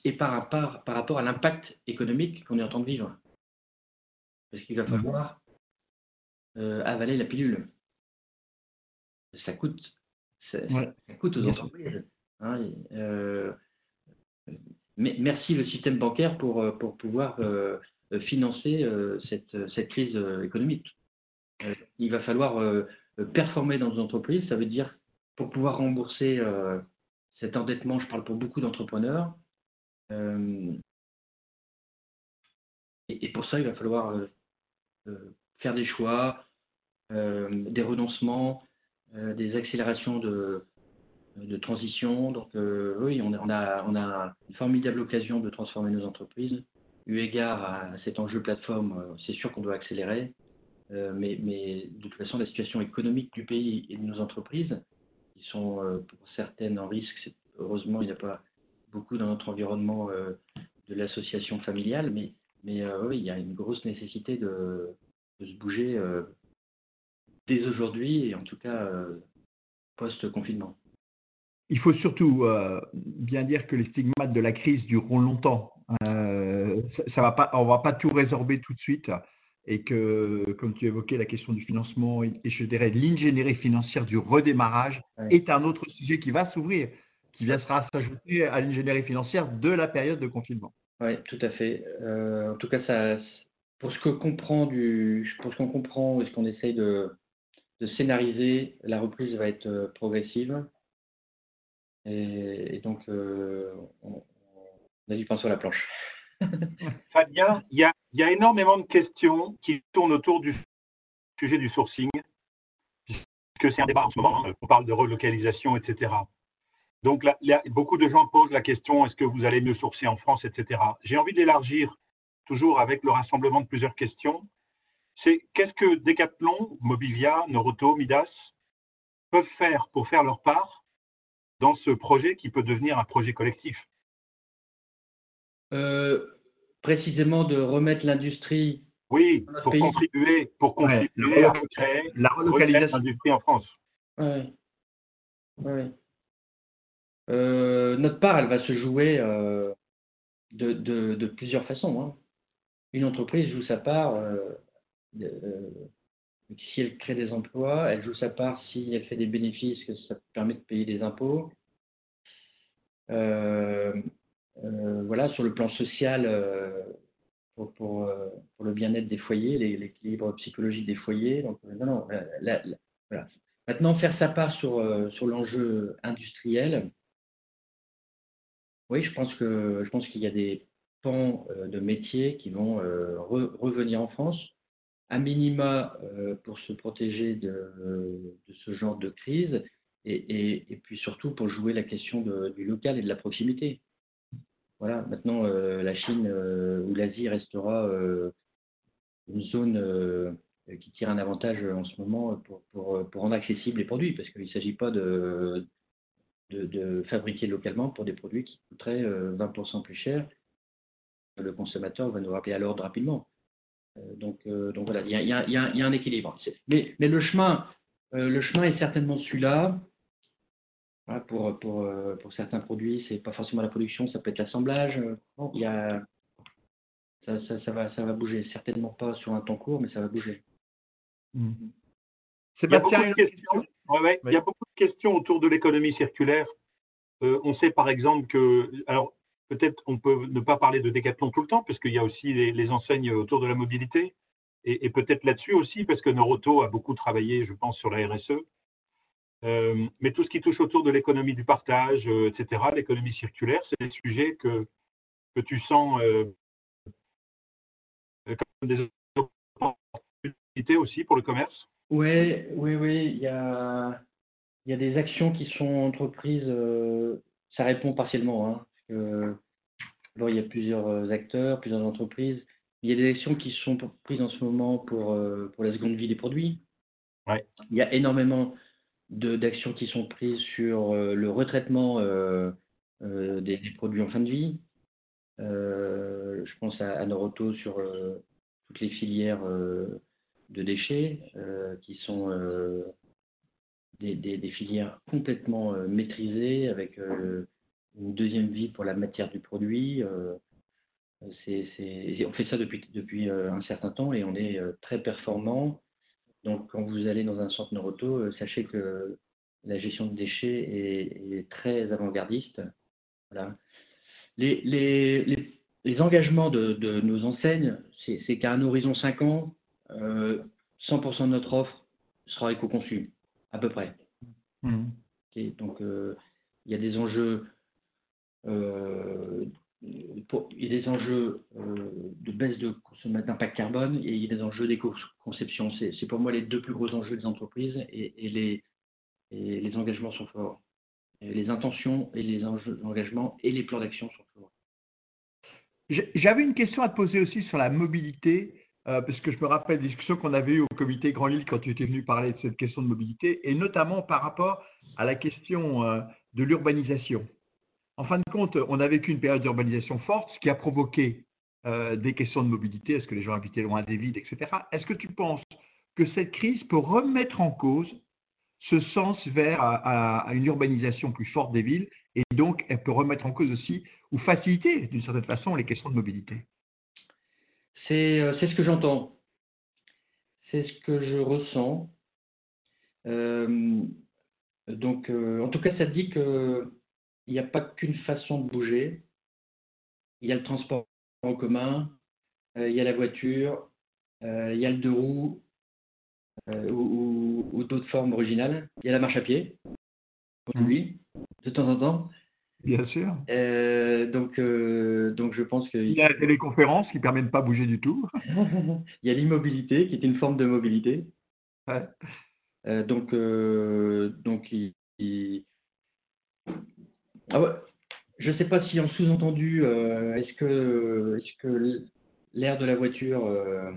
et par, par, par rapport à l'impact économique qu'on est en train de vivre. Parce qu'il va falloir euh, avaler la pilule. Ça coûte, ça, ouais. ça coûte aux entreprises. Hein, euh, mais merci le système bancaire pour, pour pouvoir euh, financer euh, cette, cette crise économique. Euh, il va falloir euh, performer dans nos entreprises, ça veut dire pour pouvoir rembourser euh, cet endettement, je parle pour beaucoup d'entrepreneurs, Euh, et, et pour ça, il va falloir euh, euh, faire des choix, euh, des renoncements, euh, des accélérations de, de transition. Donc euh, oui, on, on, a, on a une formidable occasion de transformer nos entreprises. Eu égard à cet enjeu plateforme, c'est sûr qu'on doit accélérer, euh, mais, mais de toute façon, la situation économique du pays et de nos entreprises, qui sont euh, pour certaines en risque, heureusement, il n'y a pas beaucoup dans notre environnement euh, de l'association familiale, mais, mais euh, oui, il y a une grosse nécessité de, de se bouger euh, dès aujourd'hui et en tout cas euh, post-confinement. Il faut surtout euh, bien dire que les stigmates de la crise dureront longtemps. Euh, ça, ça va pas, on ne va pas tout résorber tout de suite et que, comme tu évoquais, la question du financement et, et je dirais de l'ingénierie financière du redémarrage ouais. est un autre sujet qui va s'ouvrir. Qui viendra s'ajouter à l'ingénierie financière de la période de confinement. Oui, tout à fait. Euh, en tout cas, ça, pour ce que comprend du, pour ce qu'on comprend ou ce qu'on essaye de, de scénariser, la reprise va être progressive. Et, et donc, euh, on, on a du pain sur la planche. Fabien, il y a, y a énormément de questions qui tournent autour du sujet du sourcing, puisque c'est un débat en ce moment. Hein, on parle de relocalisation, et cetera. Donc, là, là, beaucoup de gens posent la question, est-ce que vous allez mieux sourcer en France, et cetera. J'ai envie de l'élargir, toujours avec le rassemblement de plusieurs questions. C'est qu'est-ce que Decathlon, Mobivia, Neuroto, Midas peuvent faire pour faire leur part dans ce projet qui peut devenir un projet collectif euh, précisément de remettre l'industrie Oui, pour pays. contribuer, pour contribuer ouais, à créer la relocalisation d'industrie en France. Oui. Ouais. Euh, notre part, elle va se jouer euh, de, de, de plusieurs façons. Hein. Une entreprise joue sa part euh, de, euh, si elle crée des emplois, elle joue sa part si elle fait des bénéfices, que ça permet de payer des impôts. Euh, euh, voilà, sur le plan social, euh, pour, pour, euh, pour le bien-être des foyers, l'équilibre psychologique des foyers. Donc, euh, non, non, la, la, voilà. Maintenant, faire sa part sur, euh, sur l'enjeu industriel. Oui, je pense que je pense qu'il y a des pans euh, de métiers qui vont euh, re, revenir en France, à minima euh, pour se protéger de, de ce genre de crise, et, et, et puis surtout pour jouer la question de, du local et de la proximité. Voilà. Maintenant, euh, la Chine euh, ou l'Asie restera euh, une zone euh, qui tire un avantage en ce moment pour, pour, pour rendre accessible les produits, parce qu'il ne s'agit pas de De, de fabriquer localement pour des produits qui coûteraient vingt pour cent plus cher. Le consommateur va nous rappeler à l'ordre rapidement. Euh, donc, euh, donc voilà, il y a, y a, y a, y a un équilibre. Mais, mais le, chemin, euh, le chemin est certainement celui-là. Voilà, pour, pour, euh, pour certains produits, ce n'est pas forcément la production, ça peut être l'assemblage. Euh, y a, ça, ça, ça, va, ça va bouger. Certainement pas sur un temps court, mais ça va bouger. Mmh. C'est pas une question. Ouais, ouais. Oui. Il y a beaucoup de questions autour de l'économie circulaire. Euh, on sait par exemple que, alors peut-être on peut ne pas parler de Decathlon tout le temps, parce qu'il y a aussi les, les enseignes autour de la mobilité, et, et peut-être là-dessus aussi, parce que Neuroto a beaucoup travaillé, je pense, sur la R S E. Euh, mais tout ce qui touche autour de l'économie du partage, euh, et cetera, l'économie circulaire, c'est des sujets que, que tu sens euh, comme des opportunités aussi pour le commerce. Oui, oui, oui, il y a, il y a des actions qui sont entreprises, euh, ça répond partiellement, hein, parce que, bon, il y a plusieurs acteurs, plusieurs entreprises, il y a des actions qui sont pour, prises en ce moment pour, euh, pour la seconde vie des produits. Ouais. Il y a énormément de, d'actions qui sont prises sur euh, le retraitement euh, euh, des, des produits en fin de vie. Euh, je pense à, à Norauto sur euh, toutes les filières euh, de déchets, euh, qui sont euh, des, des, des filières complètement euh, maîtrisées, avec euh, une deuxième vie pour la matière du produit. Euh, c'est, c'est, on fait ça depuis, depuis euh, un certain temps, et on est euh, très performant. Donc, quand vous allez dans un centre Neuroto, euh, sachez que la gestion de déchets est, est très avant-gardiste. Voilà. Les, les, les, les engagements de, de nos enseignes, c'est, c'est qu'à un horizon cinq ans, Euh, cent pour cent de notre offre sera éco-conçue, à peu près. Mmh. Okay, donc, il euh, y a des enjeux, euh, pour, y a des enjeux euh, de baisse de d'impact carbone, et il y a des enjeux d'éco-conception. C'est, c'est pour moi les deux plus gros enjeux des entreprises, et, et, les, et les engagements sont forts. Et les intentions et les enjeux, engagements et les plans d'action sont forts. J'avais une question à te poser aussi sur la mobilité. Euh, parce que je me rappelle des discussions qu'on avait eues au comité Grand Lille quand tu étais venu parler de cette question de mobilité, et notamment par rapport à la question euh, de l'urbanisation. En fin de compte, on a vécu une période d'urbanisation forte, ce qui a provoqué euh, des questions de mobilité. Est-ce que les gens habitaient loin des villes, et cetera. Est-ce que tu penses que cette crise peut remettre en cause ce sens vers à, à, à une urbanisation plus forte des villes, et donc elle peut remettre en cause aussi, ou faciliter d'une certaine façon, les questions de mobilité ? C'est, c'est ce que j'entends, c'est ce que je ressens. Euh, donc, euh, en tout cas, ça dit qu'il n'y a pas qu'une façon de bouger. Il y a le transport en commun, euh, il y a la voiture, euh, il y a le deux roues euh, ou, ou, ou d'autres formes originales. Il y a la marche à pied, pour lui, de temps en temps. Bien sûr. Euh, donc, euh, donc, je pense que… Il y a la téléconférence qui ne permet de ne pas bouger du tout. Il y a l'immobilité qui est une forme de mobilité. Ouais. Euh, donc, euh, donc il, il... Ah ouais. Je ne sais pas si en sous-entendu, euh, est-ce que, est-ce que l'ère de la voiture euh,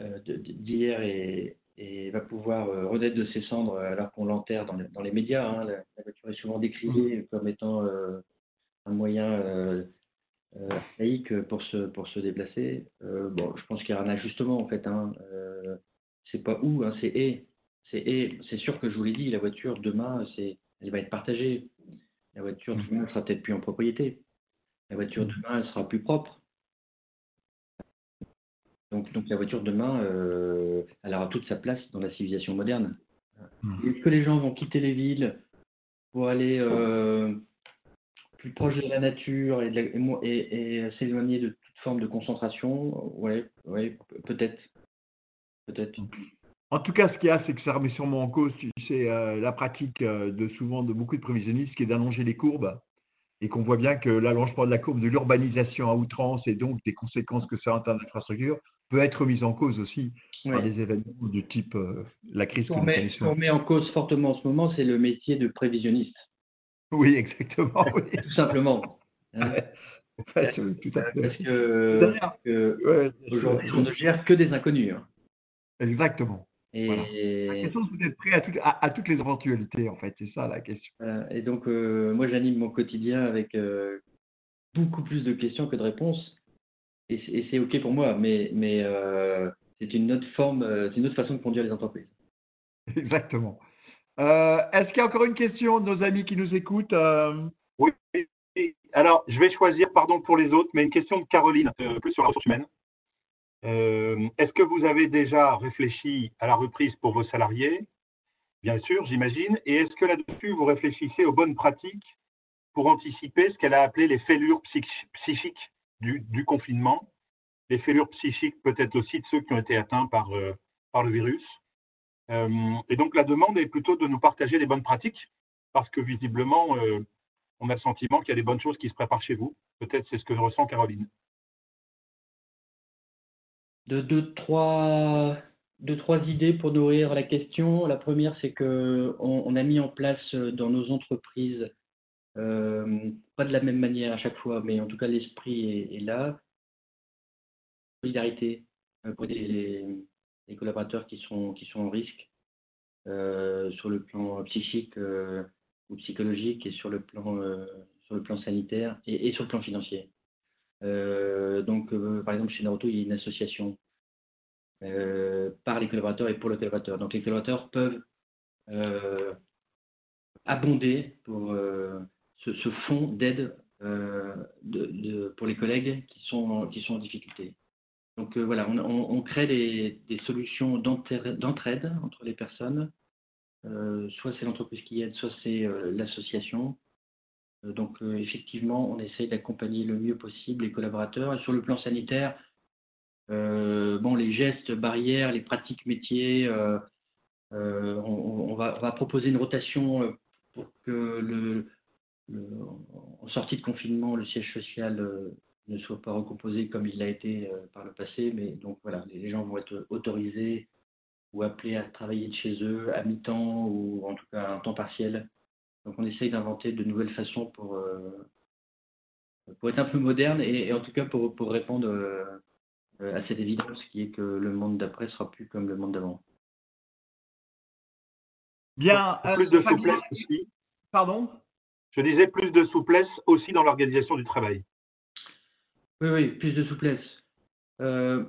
euh, d'hier est, et va pouvoir euh, renaître de ses cendres alors qu'on l'enterre dans, le, dans les médias. Hein. La, la voiture est souvent décriée comme étant euh, un moyen euh, euh, public pour se, pour se déplacer. Euh, bon, je pense qu'il y a un ajustement en fait. Hein. Euh, c'est pas où, hein, c'est et. C'est et. C'est sûr que je vous l'ai dit, la voiture demain, c'est, elle va être partagée. La voiture demain, elle sera peut-être plus en propriété. La voiture demain, elle sera plus propre. Donc, donc la voiture demain, euh, elle aura toute sa place dans la civilisation moderne. Est-ce que les gens vont quitter les villes pour aller euh, plus proche de la nature et, et, et s'éloigner de toute forme de concentration? Oui, ouais, peut-être. Peut-être. En tout cas, ce qu'il y a, c'est que ça remet sûrement en cause, c'est euh, la pratique de souvent de beaucoup de prévisionnistes, qui est d'allonger les courbes, et qu'on voit bien que l'allongement de la courbe de l'urbanisation à outrance et donc des conséquences que ça a en termes d'infrastructure peut être mise en cause aussi oui. par des événements du type euh, la crise. Ce qu'on met, met en cause fortement en ce moment, c'est le métier de prévisionniste. Oui, exactement. Oui. Tout simplement. Hein. Ouais, tout à fait. Parce que, que ouais, aujourd'hui, on ne gère que des inconnus. Hein. Exactement. Et... Voilà. La question, c'est d'être prêt à, tout, à, à toutes les éventualités, en fait, c'est ça la question. Voilà. Et donc, euh, moi, j'anime mon quotidien avec euh, beaucoup plus de questions que de réponses, et, et c'est OK pour moi, mais, mais euh, c'est une autre forme, euh, c'est une autre façon de conduire les entreprises. Exactement. Euh, est-ce qu'il y a encore une question de nos amis qui nous écoutent? euh... Oui, alors, je vais choisir, pardon pour les autres, mais une question de Caroline, euh, plus sur la ressource humaine. Euh, est-ce que vous avez déjà réfléchi à la reprise pour vos salariés? Bien sûr, j'imagine. Et est-ce que là-dessus, vous réfléchissez aux bonnes pratiques pour anticiper ce qu'elle a appelé les fêlures psychiques du, du confinement? Les fêlures psychiques peut-être aussi de ceux qui ont été atteints par, euh, par le virus. Euh, et donc, la demande est plutôt de nous partager les bonnes pratiques parce que visiblement, euh, on a le sentiment qu'il y a des bonnes choses qui se préparent chez vous. Peut-être c'est ce que je ressens, Caroline. De deux, trois, deux, trois idées pour nourrir la question. La première, c'est qu'on on a mis en place dans nos entreprises, euh, pas de la même manière à chaque fois, mais en tout cas l'esprit est, est là. Solidarité pour les, les collaborateurs qui sont, qui sont en risque euh, sur le plan psychique euh, ou psychologique et sur le plan, euh, sur le plan sanitaire et, et sur le plan financier. Euh, donc, euh, par exemple, chez Neuroto, il y a une association euh, par les collaborateurs et pour les collaborateurs. Donc, les collaborateurs peuvent euh, abonder pour euh, ce, ce fonds d'aide euh, de, de, pour les collègues qui sont, qui sont en difficulté. Donc, euh, voilà, on, on, on crée des, des solutions d'entraide entre les personnes. Euh, soit c'est l'entreprise qui aide, soit c'est euh, l'association. Donc, euh, effectivement, on essaye d'accompagner le mieux possible les collaborateurs. Et sur le plan sanitaire, euh, bon, les gestes barrières, les pratiques métiers, euh, euh, on, on, va, on va proposer une rotation pour que, le, le, en sortie de confinement, le siège social euh, ne soit pas recomposé comme il l'a été euh, par le passé. Mais donc, voilà, les gens vont être autorisés ou appelés à travailler de chez eux à mi-temps ou en tout cas à un temps partiel. Donc, on essaye d'inventer de nouvelles façons pour, euh, pour être un peu moderne et, et en tout cas pour, pour répondre euh, à cette évidence qui est que le monde d'après ne sera plus comme le monde d'avant. Bien, euh, plus de souplesse aussi. Pardon ? Je disais plus de souplesse aussi dans l'organisation du travail. Oui, oui, plus de souplesse. Euh,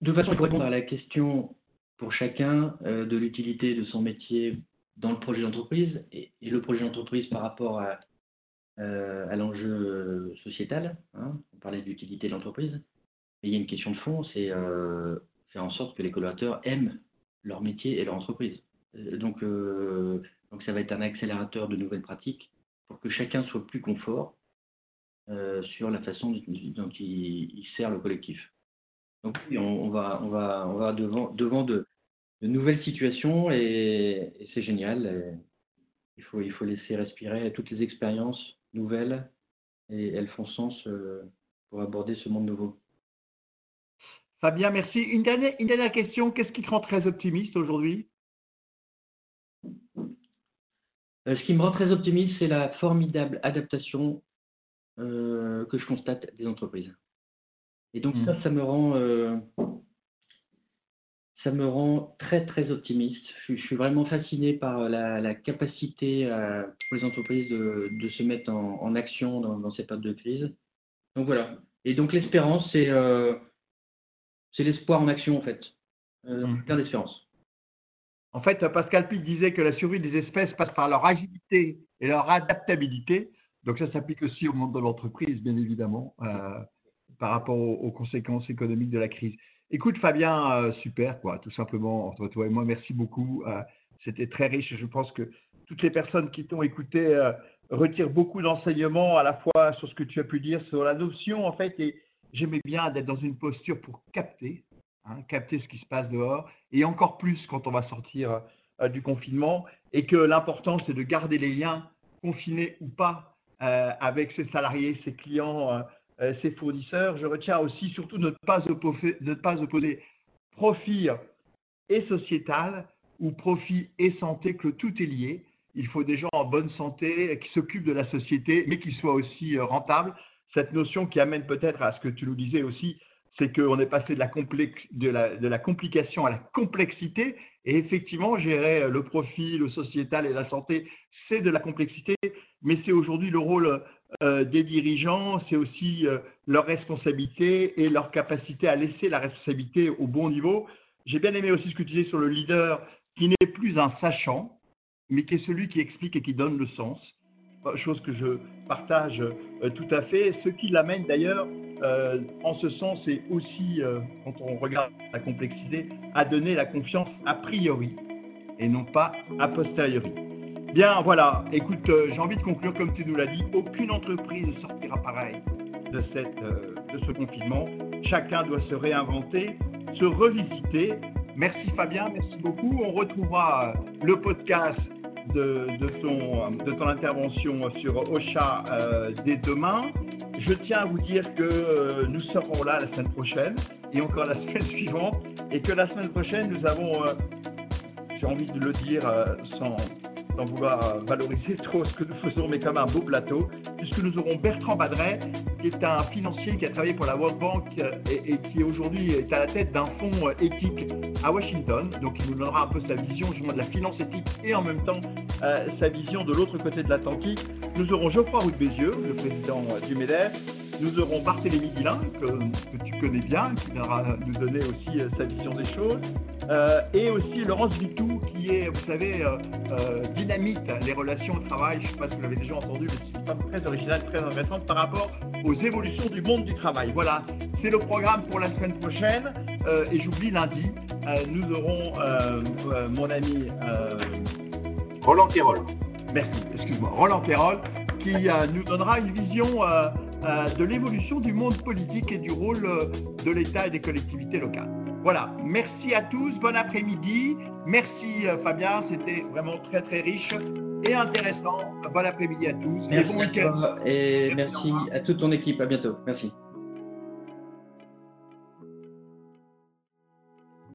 de façon pour répondre à la question pour chacun euh, de l'utilité de son métier dans le projet d'entreprise et, et le projet d'entreprise par rapport à, euh, à l'enjeu sociétal. Hein, on parlait de l'utilité de l'entreprise. Et il y a une question de fond, c'est euh, faire en sorte que les collaborateurs aiment leur métier et leur entreprise. Euh, donc, euh, donc ça va être un accélérateur de nouvelles pratiques pour que chacun soit plus confort euh, sur la façon dont il, il sert le collectif. Donc on, on va, on va, on va devant, devant de... de nouvelles situations et, et c'est génial. Il faut, il faut laisser respirer toutes les expériences nouvelles et elles font sens pour aborder ce monde nouveau. Fabien, merci. Une dernière, une dernière question. Qu'est-ce qui te rend très optimiste aujourd'hui? Ce qui me rend très optimiste, c'est la formidable adaptation euh, que je constate des entreprises. Et donc mmh. ça, ça me rend... Euh, Ça me rend très, très optimiste. Je suis vraiment fasciné par la, la capacité pour les entreprises de, de se mettre en, en action dans, dans ces périodes de crise. Donc voilà, Et donc l'espérance, c'est euh, l'espoir en action, en fait. Euh, mmh. Plein d'espérance. En fait, Pascal Pic disait que la survie des espèces passe par leur agilité et leur adaptabilité. Donc ça s'applique aussi au monde de l'entreprise, bien évidemment, euh, par rapport aux, aux conséquences économiques de la crise. Écoute, Fabien, euh, super, quoi, tout simplement, entre toi et moi, merci beaucoup. Euh, C'était très riche. Je pense que toutes les personnes qui t'ont écouté euh, retirent beaucoup d'enseignements à la fois sur ce que tu as pu dire, sur la notion, en fait. Et j'aimais bien d'être dans une posture pour capter, hein, capter ce qui se passe dehors, et encore plus quand on va sortir euh, du confinement, et que l'important, c'est de garder les liens, confinés ou pas, euh, avec ses salariés, ses clients, euh, euh, ses fournisseurs. Je retiens aussi, surtout, de ne pas opposer, de ne pas opposer profit et sociétal, ou profit et santé, que tout est lié. Il faut des gens en bonne santé qui s'occupent de la société, mais qui soient aussi rentables. Cette notion qui amène peut-être à ce que tu nous disais aussi, c'est qu'on est passé de la, de, la, de la complication à la complexité. Et effectivement, gérer le profit, le sociétal et la santé, c'est de la complexité, mais c'est aujourd'hui le rôle euh, des dirigeants, c'est aussi euh, leur responsabilité et leur capacité à laisser la responsabilité au bon niveau. J'ai bien aimé aussi ce que tu disais sur le leader, qui n'est plus un sachant, mais qui est celui qui explique et qui donne le sens, chose que je partage euh, tout à fait, ce qui l'amène d'ailleurs euh, en ce sens, et aussi euh, quand on regarde la complexité, à donner la confiance a priori et non pas a posteriori. Bien, voilà, écoute, euh, j'ai envie de conclure comme tu nous l'as dit, aucune entreprise ne sortira pareil de, cette, euh, de ce confinement. Chacun doit se réinventer, se revisiter. Merci Fabien, merci beaucoup. On retrouvera le podcast de, de, ton, de ton intervention sur Ocha euh, dès demain. Je tiens à vous dire que euh, nous serons là la semaine prochaine et encore la semaine suivante, et que la semaine prochaine, nous avons, euh, j'ai envie de le dire euh, sans, sans vouloir valoriser trop ce que nous faisons, mais comme un beau plateau, puisque nous aurons Bertrand Badret, qui est un financier qui a travaillé pour la World Bank et, et qui aujourd'hui est à la tête d'un fonds éthique à Washington. Donc il nous donnera un peu sa vision justement de la finance éthique, et en même temps euh, sa vision de l'autre côté de l'Atlantique. Nous aurons Geoffroy Roux de Bézieux, le président du MEDEF. Nous aurons Barthélémy Guilin, que, que tu connais bien, qui viendra nous donner aussi euh, sa vision des choses. Euh, et aussi Laurence Vitoux, qui est, vous savez, euh, euh, dynamite les relations au travail. Je ne sais pas si vous l'avez déjà entendu, mais c'est une femme très originale, très intéressante par rapport aux évolutions du monde du travail. Voilà, c'est le programme pour la semaine prochaine. Euh, et j'oublie, lundi, euh, nous aurons euh, euh, mon ami euh... Roland Cayrol. Merci, excuse-moi, Roland Cayrol, qui euh, nous donnera une vision euh, euh, de l'évolution du monde politique et du rôle euh, de l'État et des collectivités locales. Voilà, merci à tous, bon après-midi, merci Fabien, c'était vraiment très très riche et intéressant, bon après-midi à tous, merci et bon week-end. Et merci, merci à toute ton équipe, à bientôt, merci.